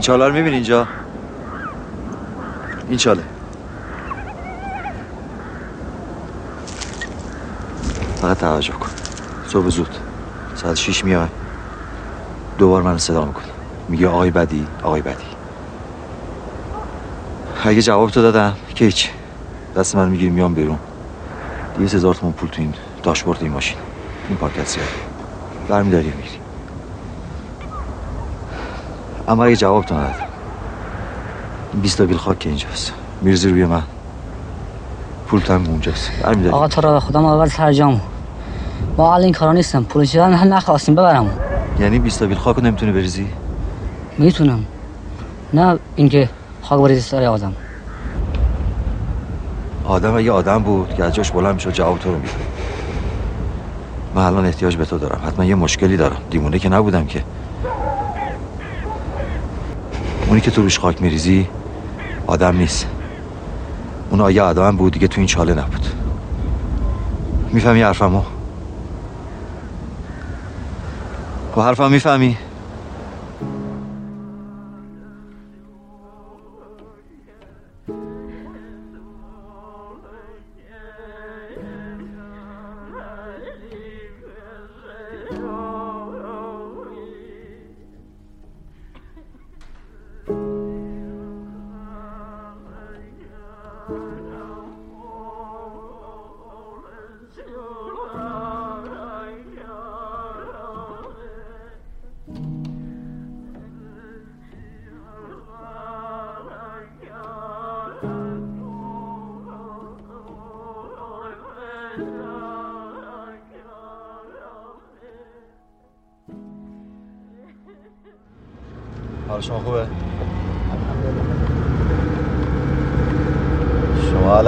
این چاله رو میبینی اینجا؟ این چاله. فقط توجه کن. صبح زود ساعت 6 میاد. دوبار من صدا میکنه. میگه آقای بدی، آقای بدی. اگه جواب تو دادم که هیچ. دست من میگیری میام بیرون. 200,000 تومن پول تو این داشبورد این ماشین. این پارکت سیاه. برمیداری میگیری. اما اگه جواب تو ندادم 20 بیل خاک اینجاست. میرزی روی من. پول تام اونجاست. برمیداری. آقا تو رو به خودم اول سرجام. ما الان این کارا نیستم. پول چیدن نخواستیم ببرم. یعنی 20 بیل خاک رو نمیتونی بریزی؟ میتونم. نه اینکه خاک بریزی سر آدم. آدم اگه آدم بود که از جاش بلند میشد جواب تو رو میده. من الان احتیاج به تو دارم. حتما یه مشکلی دارم. دیوونه که نبودم که. اونی که تو روش خاک میریزی آدم نیست. اون آیا آدم بود دیگه تو این چاله نبود. میفهمی حرفمو؟ خب حرفم میفهمی؟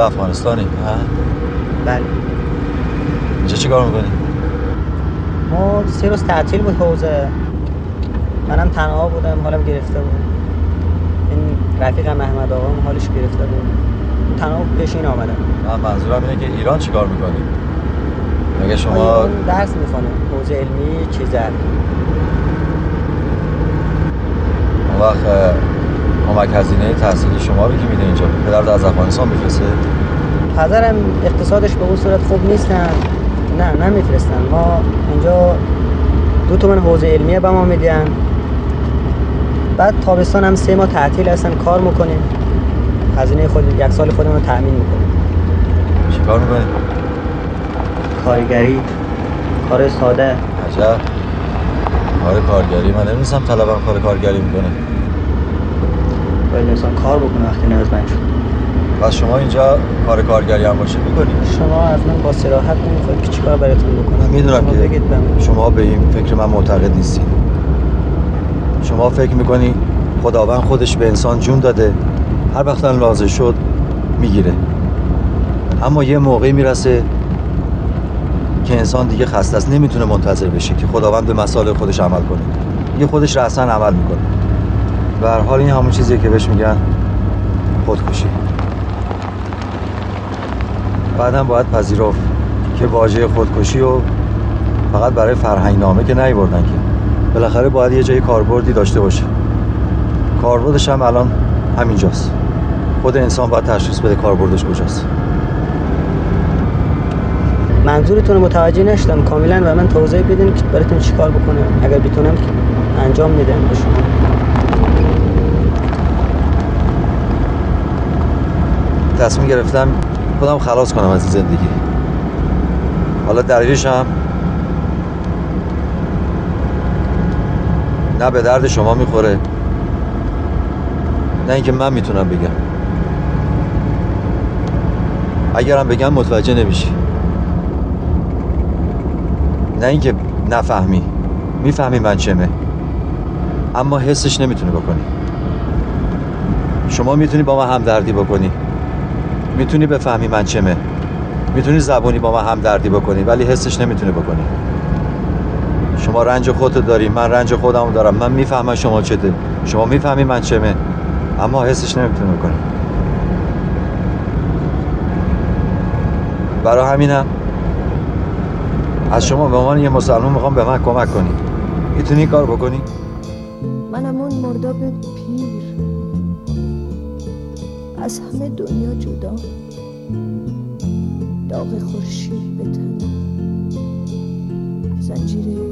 افغانستانی ها؟ بله. اینجا چی کار میکنی؟ ما 3 روز تعطیل بود حوزه. منم تنها بودم، حالم گرفته بود. این رفیقم احمد آقام حالش گرفته بود. تنها پیش این آمدم. من منظورم اینه که ایران چی کار میکنی؟ مگه شما درس میخونی؟ حوزه علمی چیزه. اون وقت کمک هزینه تحصیل شما رو که میده اینجا؟ پدرت از افغانستان میفرسته؟ پدرم اقتصادش به اون صورت خوب نیستن. نه نمیفرستن. ما اینجا 2 تومن حوزه علمیه به ما میدن. بعد تابستان هم 3 ماه تعطیل هستن. کار میکنیم. هزینه خود 1 سال خودمون رو تأمین میکنیم. چی کار میکنیم؟ کارگری. کار ساده. عجب. کار کارگری. من نمیدونستم طلبم کار کارگری میکنه. باید انسان کار بکنه وقتی نیازمند شد. پس شما اینجا کار کارگری هم باشه میکنید؟ شما از من با صراحت نمیخواید که چیکار براتون بکنم؟ میدونم که بگید شما به این فکر من معتقد نیستید. شما فکر میکنی خداوند خودش به انسان جون داده، هر وقت لازم شد میگیره. اما یه موقعی میرسه که انسان دیگه خسته است، نمیتونه منتظر بشه که خداوند به مسائل خودش عمل کنه. دیگه خودش رأساً عمل میکنه. به هر حال این همون چیزیه که بهش میگن خودکشی. بعدم باید پذیرفت که واژه خودکشی رو فقط برای فرهنگنامه که نیاوردن، که بالاخره باید یه جای کاربردی داشته باشه. کاربردش هم الان همینجاست. خود انسان باید تشخیص بده کاربردش کجاست. منظورتون رو متوجه نشدم کاملا و من توضیح بدین که براتون چیکار بکنم. اگر بتونم انجام میدم به شما. تصمیم گرفتم خودم خلاص کنم از این زندگی. حالا درویشم نه به درد شما میخوره، نه اینکه من میتونم بگم. اگرم بگم متوجه نمیشی، نه اینکه نفهمی. میفهمی من چمه، اما حسش نمیتونی بکنی. شما میتونی با من همدردی بکنی، میتونی بفهمی من چمه، میتونی زبونی با من همدردی بکنی، ولی حسش نمیتونی بکنی. شما رنج خودتو داری، من رنج خودمو دارم. من میفهمم شما چته، شما میفهمی من چمه، اما حسش نمیتونی بکنی. برای همینم از شما به عنوان یه مسلمان میخوام به من کمک کنی. میتونی کار بکنی؟ منم اون مرداب پیر، از همه دنیا جدا، داغ خورشید به تنم، زنجیر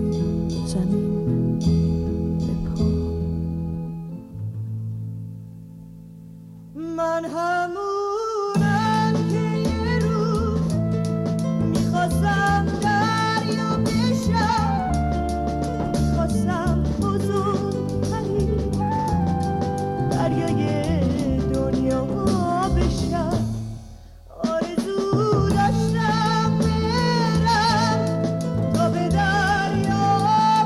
زمین به پا. من همونم که یه روز میخواستم دریا بشم، میخواستم بزرگترین دریای دنیا بشم. آرزو داشتم برم تا به دریا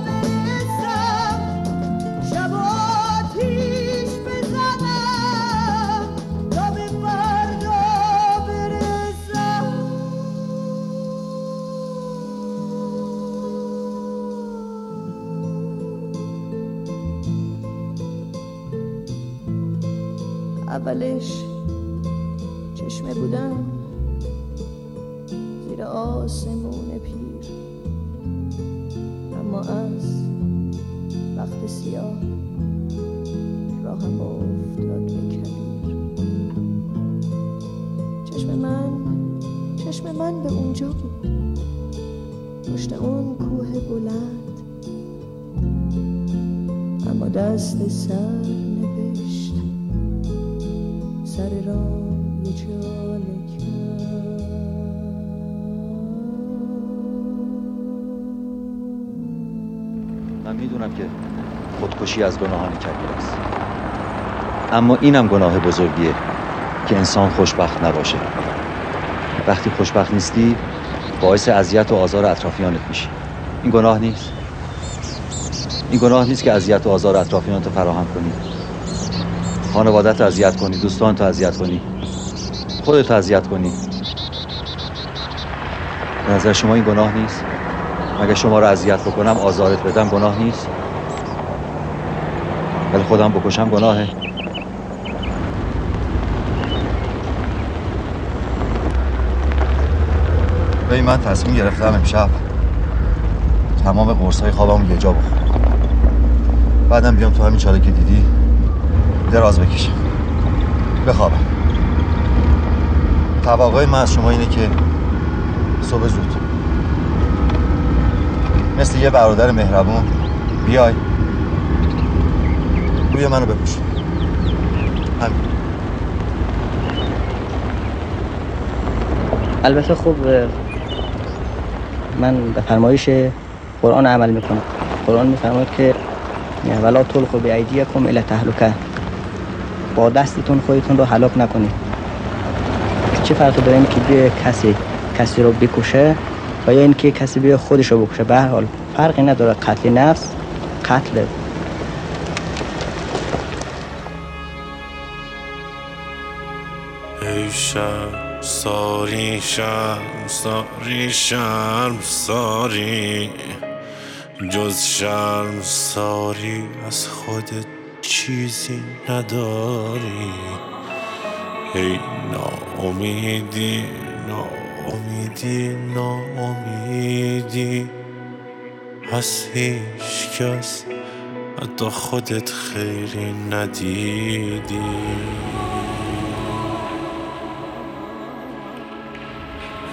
برسم، شب آتیش بزنم تا به فردا برسم. اولش چشمه بودم زیر آسمون پیر، اما از وقت سیاه راهم افتاد به کبیر. چشم من به اونجا بود، پشت اون کوه بلند، اما دست سر نوشت سر را یه جاله کرد. من میدونم که خودکشی از گناهان کبیر است، اما اینم گناه بزرگیه که انسان خوشبخت نباشه. وقتی خوشبخت نیستی باعث اذیت و آزار اطرافیانت میشی. این گناه نیست که اذیت و آزار اطرافیانت فراهم کنی، خانوادت رو اذیت کنی، دوستانت رو اذیت کنی، خودت رو اذیت کنی. به نظر شما این گناه نیست؟ مگه شما رو اذیت بکنم، آزارت بدم گناه نیست؟ ولی خودم بکشم گناهه؟ ببین، من تصمیم گرفتم امشب تمام قرص‌های خوابم یه جا بخورم، بعدم بیام تو همین چاله که دیدی دراز بکشم بخوابم. توقع من از شما اینه که صبح زود مثل یه برادر مهربون بیای روی منو بپوشی. همین. البته خب من به فرمایش قرآن عمل میکنم. قرآن میفرماید که ولا تلقوا بأیدیکم الی تهلکه، با دستتون خودتون رو هلاک نکنید. چه فرقی داره اینکه بیه کسی رو بکشه و یا اینکه کسی بیه خودش رو بکشه؟ به هر حال فرقی نداره، قتل نفس قتله. ای شرم ساری، شرم ساری، شرم ساری، جز شرم ساری از خودت چیزی نداری. ای ناامیدی، ناامیدی، ناامیدی از هیچ کس، حتی خودت خیری ندیدی.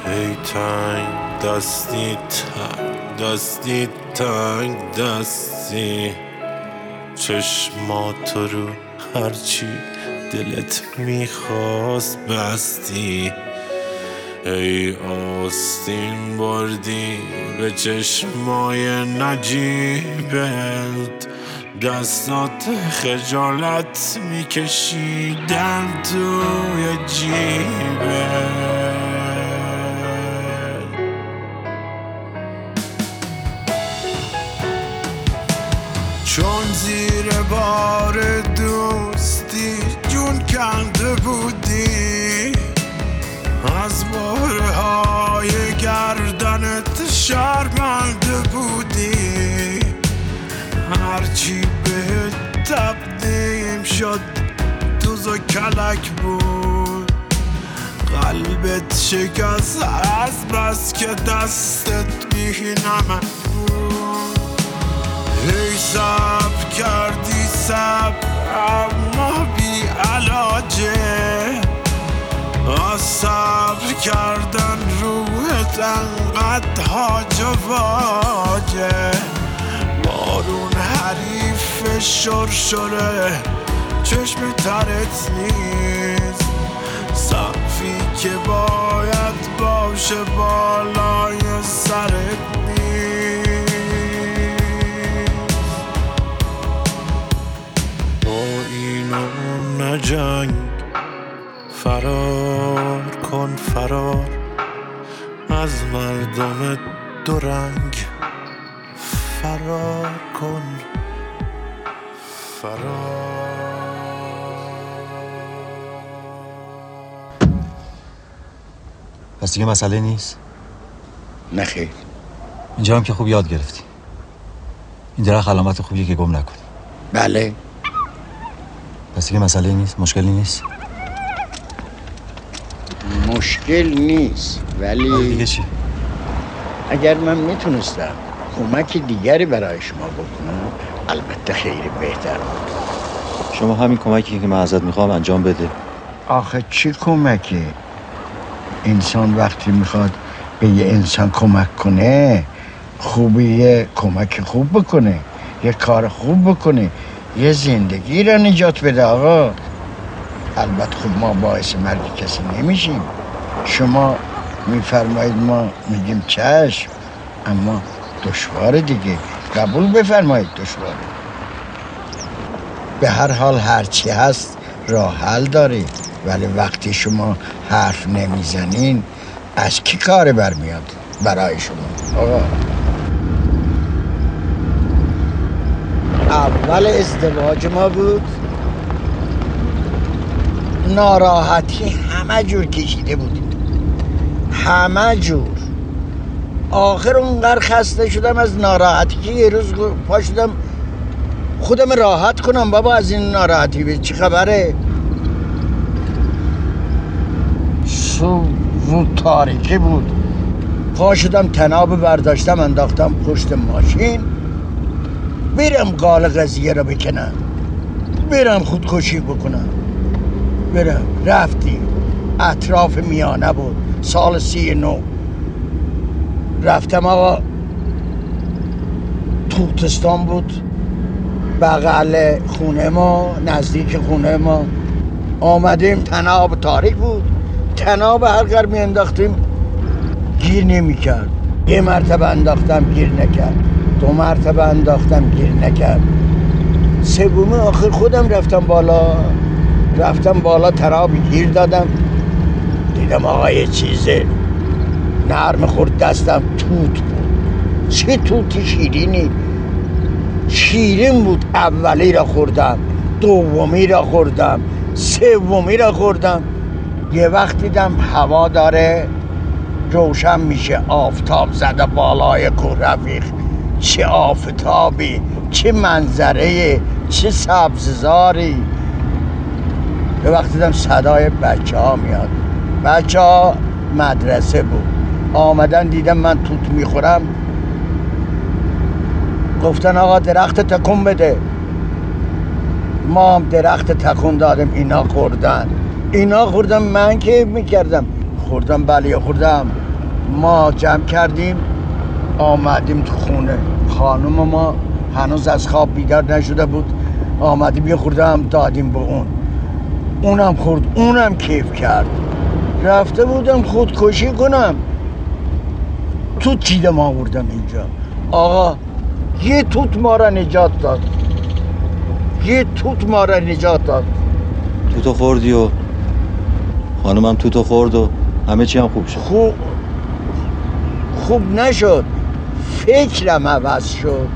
ای تنگ دستی، تنگ دستی، تنگ دستی، چشمات رو هرچی دلت میخواست بستی. ای آستین بردی به چشمای نجیبت، دستات خجالت میکشیدن توی جیبت. چون زیر بار دوستی جون کنده بودی، از بارهای گردنت شرمنده بودی. هرچی بهت تقدیم شد دوز و کلک بود، قلبت شکست از بس که دستت بی‌نمک بود. ای صبر کردی کردن روحت انقدرها جواجه، بارون حریف شرشره چشم ترت نیست، سقفی که باید باشه بالای سرت نیست. با اینم نجنگ، فرار کن فرار از مردم دورنگ، فرار کن فرار. پس دیگه مسئله نیست؟ نه خیر. اینجا هم که خوب یاد گرفتی. این درخت علامت خوبیه که گم نکنی. بله. پس دیگه مسئله نیست؟ مشکلی نیست؟ مشکل نیست، ولی دیگه چی؟ اگر من میتونستم کمک دیگری برای شما بکنم البته خیلی بهتر بود. شما همین کمکی که من ازت میخوام انجام بده. آخه چی کمکی؟ انسان وقتی میخواد به یه انسان کمک کنه خوبیه کمک خوب بکنه، یه کار خوب بکنه، یه زندگی را نجات بده آقا. البته خب ما باعث مرگ کسی نمیشیم. شما میفرمایید ما میگیم چشم، اما دشواره دیگه، قبول بفرمایید دشواره. به هر حال هرچی هست راه حل داره، ولی وقتی شما حرف نمیزنین از کی کار برمیاد برای شما؟ آقا اول ازدواج ما بود، ناراحتی همه جور کشیده بودید، همه جور. آخر اونقدر خسته شدم از ناراحتی که یه روز پا شدم خودم راحت کنم. بابا از این ناراحتی به چی خبره؟ صبح تاریکی بود، پا شدم تناب برداشتم انداختم پشت ماشین، برم قال قضیه رو بکنم، برم خودکشی بکنم. برم رفتیم اطراف میانه بود، سال 39 رفتم آقا توتستان بود، بغل خونه ما، نزدیک خونه ما. آمدیم تناب تاریک بود، تناب هر قدر می انداختیم گیر نمی کرد. یه مرتبه انداختم گیر نکرد، دو مرتبه انداختم گیر نکرد، سومی آخر خودم رفتم بالا تراب گیر دادم، دیدم آقا یه چیزه نرم خورد دستم، توت بود. چه توتی شیرینی، شیرین بود. اولی را خوردم، دومی را خوردم، سومی را خوردم. یه وقت دیدم هوا داره روشن میشه، آفتاب زده بالای کوه رفیق. چه آفتابی، چه منظره، چه سبززاری. یه وقت دیدم صدای بچه ها میاد، بچه ها مدرسه بود، آمدن دیدم من توت میخورم، گفتن آقا درخت تکون بده. ما هم درخت تکون دادم، اینا خوردن. من که میکردم خوردم، بله خوردم. ما جمع کردیم آمدیم تو خونه، خانم ما هنوز از خواب بیدار نشده بود. آمدیم یه خوردم دادیم به اون، اونم خورد، اونم کیف کرد. رفته بودم خودکشی کنم، توت چیدم آوردم اینجا. آقا یه توت ما را نجات داد، توتو خوردی و خانمم توتو خورد و همه چی هم خوب شد. خوب نشد، فکرم عوض شد.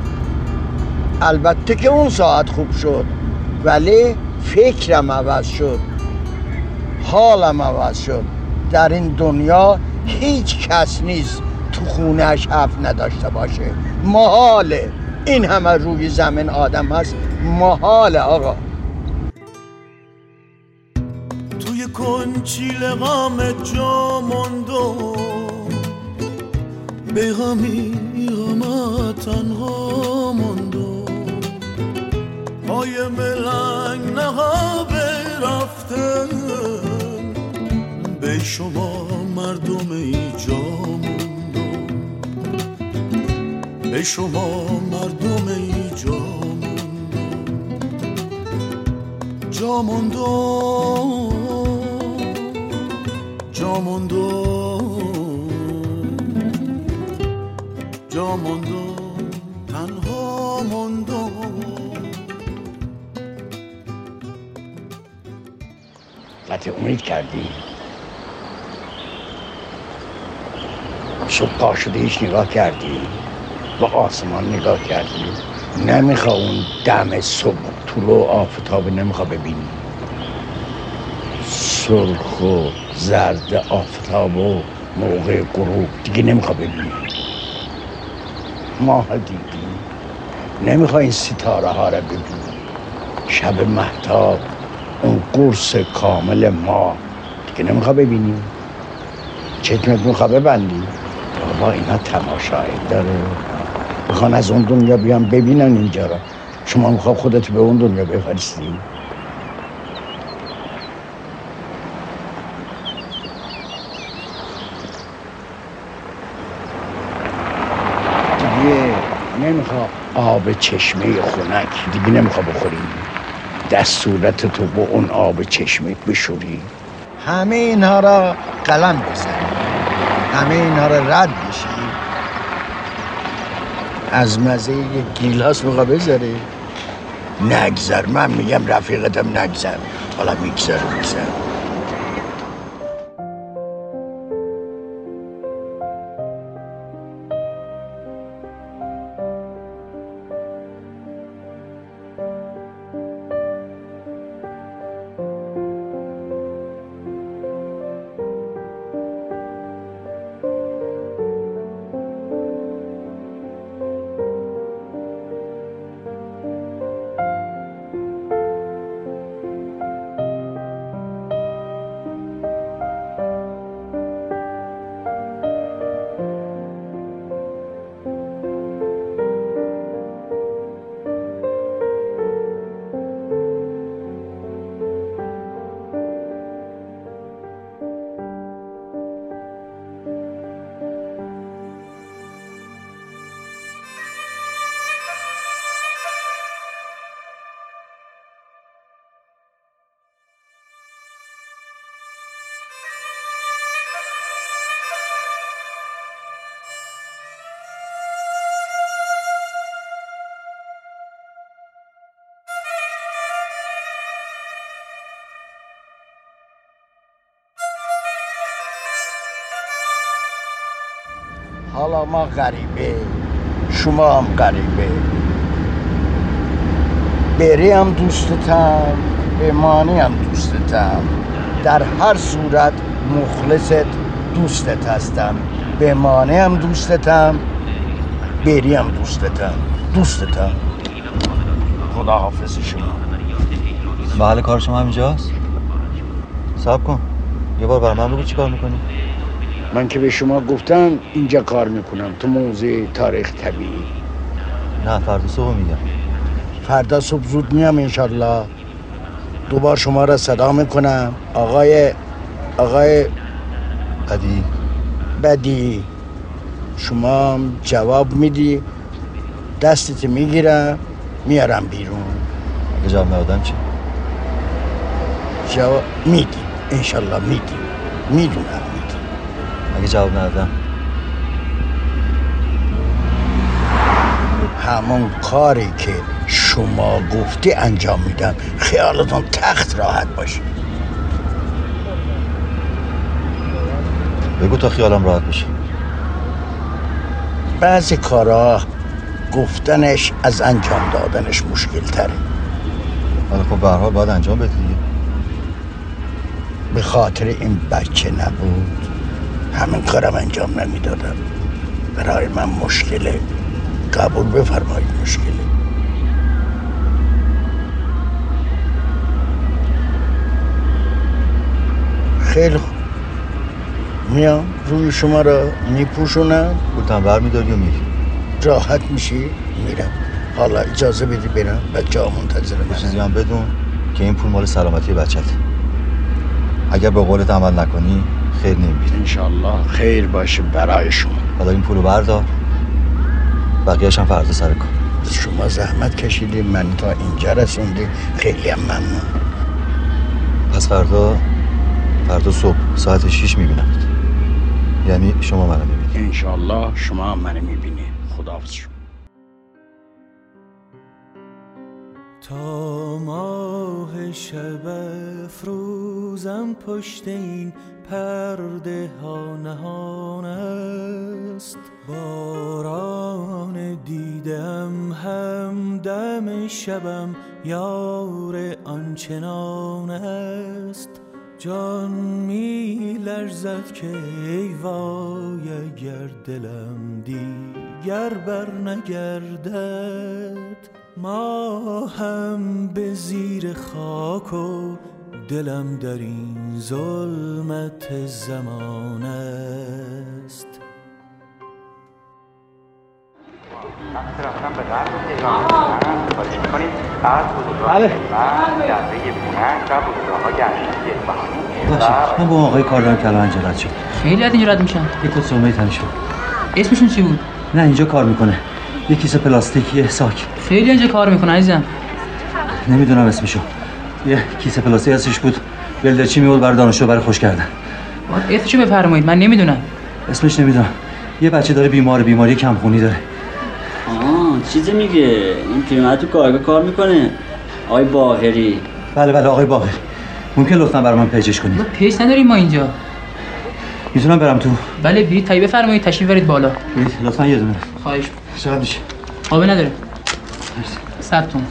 البته که اون ساعت خوب شد، ولی فکرم عوض شد، حالم عوض شد. در این دنیا هیچ کس نیست تو خونهش حرف نداشته باشه. محاله، این همه روی زمین آدم هست، محاله آقا. توی کنچیل غم جا ماندم، به غمی غم تنها ماندم، پای ملنگ نقابه رفتم، به شما مردم ای جاموندم، ای شما مردم ای جاموندم، جاموندم تنها موندم. قطع امید کردی، صبح پا شده ایش نگاه کردی، با آسمان نگاه کردی، نمیخوا اون دم صبح طلوع آفتاب نمیخوا ببینی، سرخ و زرد آفتاب و موقع غروب دیگه نمیخوا ببینی، ماه دیگه نمیخوا این ستاره ها را ببینی، شب مهتاب اون قرص کامل ما دیگه نمیخوا ببینیم، چشمت میخوا ببندیم. بابا اینا تماشایی داره، بخوان از اون دنیا بیان ببینن اینجا را، شما میخوا خودت به اون دنیا بفرستیم. دیگه نمیخوا آب چشمه خنک دیگه نمیخوا بخوریم، دست صورت تو با اون آب چشمه بشوری. همه اینها را قلم بزنی، همه اینها را رد بشی، از مزه یک گیلاس میخوا بذاری نگذر. من میگم رفیقتم نگذر، حالا میگذر. حالا ما غریبه، شما هم غریبه، بری هم دوستتم، بمانی هم دوستتم، در هر صورت مخلصت دوستت هستم، بمانی هم دوستتم، بری هم دوستتم. خدا حافظ شما. محل کار شما همینجاست؟ صبر کن، یه بار برام بگو چی کار میکنی؟ من که به شما گفتم اینجا کار میکنم تو موزه تاریخ طبیعی. نه فردا صبح میگم. فردا صبح زود میام انشالله. دوبار شما را صدا میکنم. آقای بدی شما جواب میدی، دستت میگیرم میارم بیرون. جواب ندادم چی؟ جواب میدی انشالله، میدونم اگه جواب ندادم همون کاری که شما گفتی انجام میدم، خیالتون تخت راحت باشه. بگو تا خیالم راحت بشه. بعضی کارا گفتنش از انجام دادنش مشکل تره. حالا خب به هر حال باید انجام بدی. به خاطر این بچه نبود همین کارم انجام نمیدادم. برای من مشکله، قبول بفرمایید مشکله. خیلی خوب، میام روی شما را میپوشونم، بودم برمیداری و میرم، راحت میشی میرم. حالا اجازه بدی برم، بچه ها منتظر من. چیزی هم بدون که این پول مال سلامتی بچته، اگر به قولت عمل نکنی خیر نمیبینه. انشالله خیر باشه برای شما. حالا این پولو بردار، بقیه‌اش هم فردا سر کار. شما زحمت کشیدید من تا اینجا رسوندید، خیلی هم ممنون. پس فردا صبح ساعت 6 میبینمت. یعنی شما منو میبینید. انشالله شما هم منو میبینید. خداحافظ شما. تا ماه شب افروزم پشت این پرده ها نهان است. باران دیدم هم دم شبم یار آنچنان است. جان می لرزد که ای وای اگر دلم دیگر بر نگردد. ما هم به زیر خاک و دلم در این ظلمت زمان است. باشه من با آقای کاردار کلان جلد شد. خیلی از اینجا رد میشن یک کت سومه تنشون. اسمشون چی بود؟ نه اینجا کار میکنه، یک کیسه پلاستیکیه ساک. خیلی اینجا کار میکنه عزیزم. نمیدونم اسمشو. یه کیسه پلاستیک ازش بود، بلدرچی میبود برای دانشجو برای خوش کردن. اسمشو بفرمایید. من نمیدونم اسمش، نمیدونم. یه بچه داره بیماری کمخونی داره. آه چیزی میگه این پیرمرد تو کارگاه کار میکنه. آقای باقری. بله آقای باقری. ممکن لطفا برام پیجش کنید؟ ما پیج نداریم ما اینجا. میتونم برم تو؟ بله برید. طیبه فرمایید تشریف برید بالا. لطفا یه دونه. خواهش. چقدر میشه؟ آبه نداره. سبتون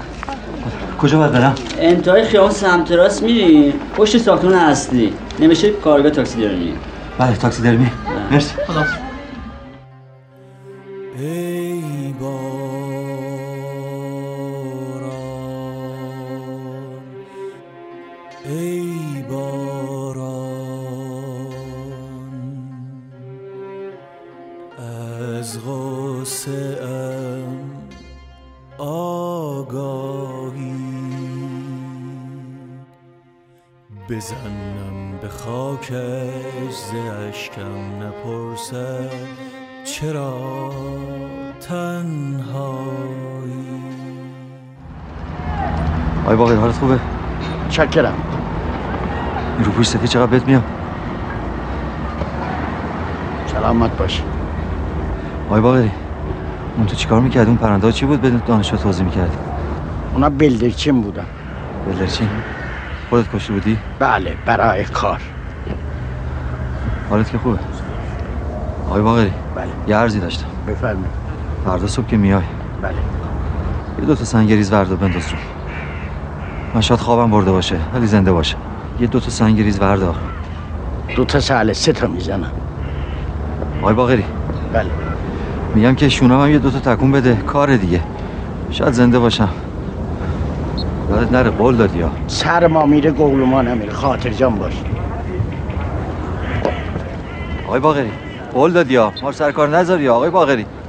کجا باید برم؟ انتهای خیابان سمت راست میری پشت ساختمون اصلی، نمیشه کارگاه تاکسیدرمی. بله تاکسیدرمی. مرسی. خلاص. ای باران، ای باران، از غصه ام آگاهی بزنم به خاکش ز اشکم نپرسد چرا تنهایی. آی باقری حالت خوبه؟ چکرم. این رو پوش سفید چقدر بهت میام. سلامت باش. آی باقری اون تو چیکار میکرد؟ اون پرنده ها چی بود؟ بدون دانشجو توضیح میکرد. اونا بلدرچین بودن. بلدرچین؟ خودت کشته بودی؟ بله برای کار. حالت که خوبه؟ آقای باقری. بله. یه عرضی داشتم. بفرمایید. فردا صبح که میای. بله. یه دوتا سنگریز وردا بنداز رو. من شاید خوابم برده باشه ولی زنده باشه. یه دوتا سنگریز وردا. دوتا ساله 3 تا میزنم. آقای باقری. بله. میگم که شونم هم یه دوتا تکون بده. کار دیگه. شاید زنده باشم. یادت نره قول دادی ها. سر ما میره قول ما نمیره. خاطر جان باش. آقای باقری قول دادی ها. ما رو سر کار نذاری آقای باقری.